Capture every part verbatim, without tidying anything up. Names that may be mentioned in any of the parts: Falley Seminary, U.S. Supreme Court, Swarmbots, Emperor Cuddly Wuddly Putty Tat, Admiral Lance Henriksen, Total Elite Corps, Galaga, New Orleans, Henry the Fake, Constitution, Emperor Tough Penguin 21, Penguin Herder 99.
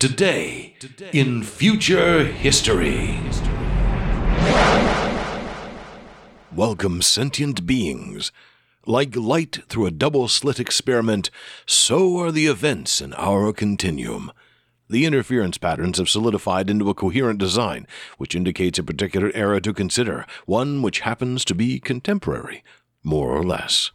Today, in Future History. Welcome, sentient beings. Like light through a double-slit experiment, so are the events in our continuum. The interference patterns have solidified into a coherent design, which indicates a particular era to consider, one which happens to be contemporary, more or less.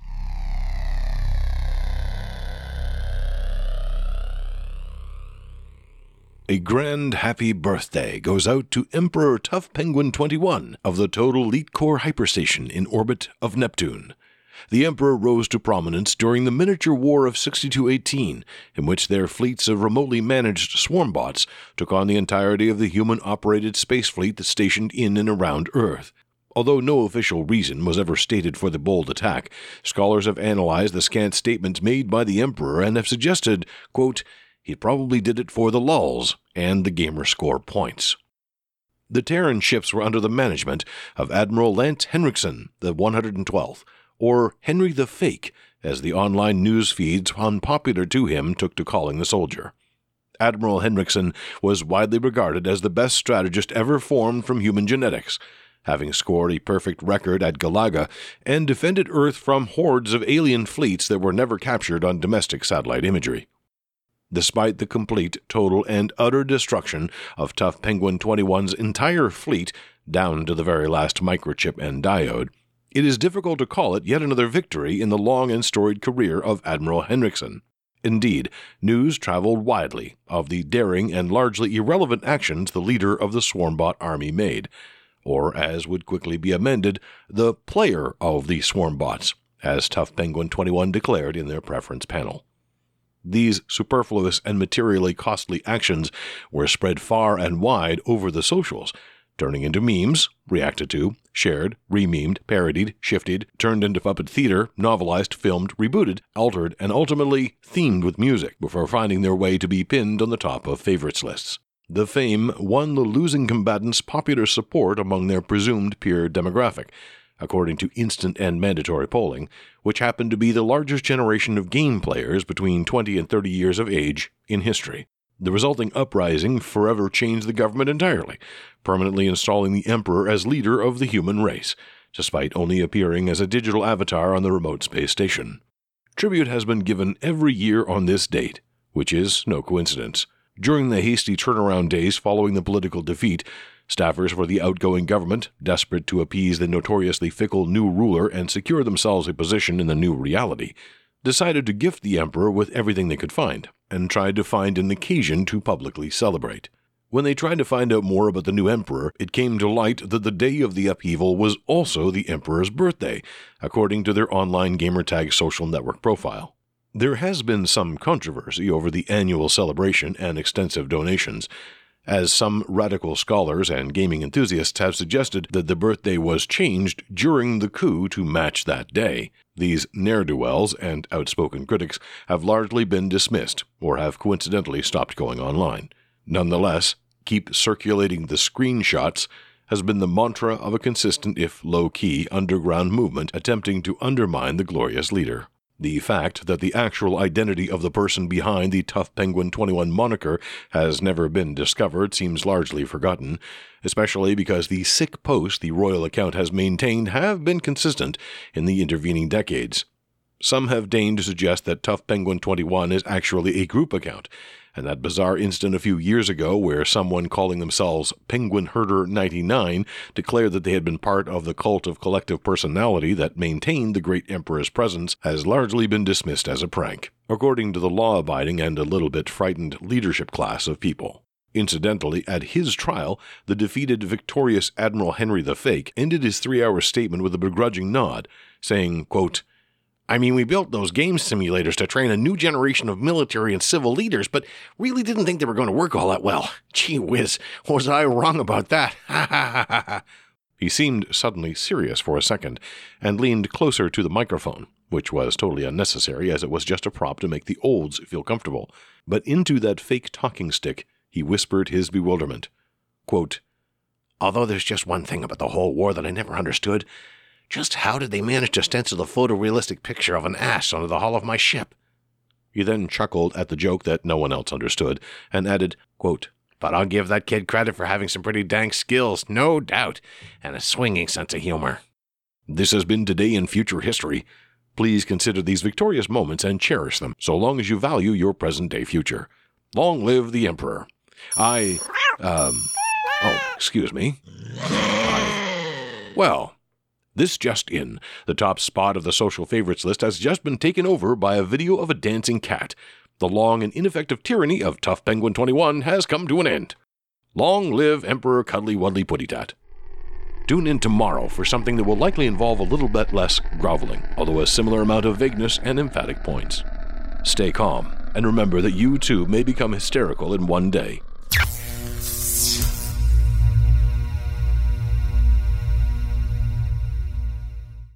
A grand happy birthday goes out to Emperor Tough Penguin twenty-one of the Total Elite Corps hyperstation in orbit of Neptune. The Emperor rose to prominence during the miniature war of sixty-two eighteen, in which their fleets of remotely managed swarmbots took on the entirety of the human-operated space fleet stationed in and around Earth. Although no official reason was ever stated for the bold attack, scholars have analyzed the scant statements made by the Emperor and have suggested, quote, "He probably did it for the lulz and the gamer score points." The Terran ships were under the management of Admiral Lance Henriksen, the one hundred twelfth, or Henry the Fake, as the online news feeds unpopular to him took to calling the soldier. Admiral Henriksen was widely regarded as the best strategist ever formed from human genetics, having scored a perfect record at Galaga and defended Earth from hordes of alien fleets that were never captured on domestic satellite imagery. Despite the complete, total, and utter destruction of Tough Penguin twenty-one's entire fleet, down to the very last microchip and diode, it is difficult to call it yet another victory in the long and storied career of Admiral Henriksen. Indeed, news traveled widely of the daring and largely irrelevant actions the leader of the Swarmbot army made, or, as would quickly be amended, the player of the Swarmbots, as Tough Penguin twenty-one declared in their preference panel. These superfluous and materially costly actions were spread far and wide over the socials, turning into memes, reacted to, shared, rememed, parodied, shifted, turned into puppet theater, novelized, filmed, rebooted, altered, and ultimately themed with music before finding their way to be pinned on the top of favorites lists. The fame won the losing combatants popular support among their presumed peer demographic, according to instant and mandatory polling, which happened to be the largest generation of game players between twenty and thirty years of age in history. The resulting uprising forever changed the government entirely, permanently installing the Emperor as leader of the human race, despite only appearing as a digital avatar on the remote space station. Tribute has been given every year on this date, which is no coincidence. During the hasty turnaround days following the political defeat, staffers for the outgoing government, desperate to appease the notoriously fickle new ruler and secure themselves a position in the new reality, decided to gift the Emperor with everything they could find, and tried to find an occasion to publicly celebrate. When they tried to find out more about the new Emperor, it came to light that the day of the upheaval was also the Emperor's birthday, according to their online gamertag social network profile. There has been some controversy over the annual celebration and extensive donations, as some radical scholars and gaming enthusiasts have suggested that the birthday was changed during the coup to match that day. These ne'er-do-wells and outspoken critics have largely been dismissed or have coincidentally stopped going online. Nonetheless, keep circulating the screenshots has been the mantra of a consistent if low-key underground movement attempting to undermine the glorious leader. The fact that the actual identity of the person behind the Tough Penguin twenty-one moniker has never been discovered seems largely forgotten, especially because the sick posts the royal account has maintained have been consistent in the intervening decades. Some have deigned to suggest that Tough Penguin twenty-one is actually a group account, and that bizarre incident a few years ago where someone calling themselves Penguin Herder ninety-nine declared that they had been part of the cult of collective personality that maintained the great Emperor's presence has largely been dismissed as a prank, according to the law-abiding and a little bit frightened leadership class of people. Incidentally, at his trial, the defeated, victorious Admiral Henry the Fake ended his three-hour statement with a begrudging nod, saying, quote, "I mean, we built those game simulators to train a new generation of military and civil leaders, but really didn't think they were going to work all that well. Gee whiz, was I wrong about that? Ha ha ha ha." He seemed suddenly serious for a second and leaned closer to the microphone, which was totally unnecessary as it was just a prop to make the olds feel comfortable. But into that fake talking stick, he whispered his bewilderment. Quote, "Although there's just one thing about the whole war that I never understood. Just how did they manage to stencil a photorealistic picture of an ass onto the hull of my ship?" He then chuckled at the joke that no one else understood and added, quote, "But I'll give that kid credit for having some pretty dank skills, no doubt, and a swinging sense of humor." This has been Today in Future History. Please consider these victorious moments and cherish them, so long as you value your present-day future. Long live the Emperor. I, um, oh, excuse me. I, well, this just in. The top spot of the social favorites list has just been taken over by a video of a dancing cat. The long and ineffective tyranny of Tough Penguin twenty-one has come to an end. Long live Emperor Cuddly Wuddly Putty Tat. Tune in tomorrow for something that will likely involve a little bit less groveling, although a similar amount of vagueness and emphatic points. Stay calm, and remember that you too may become hysterical in one day.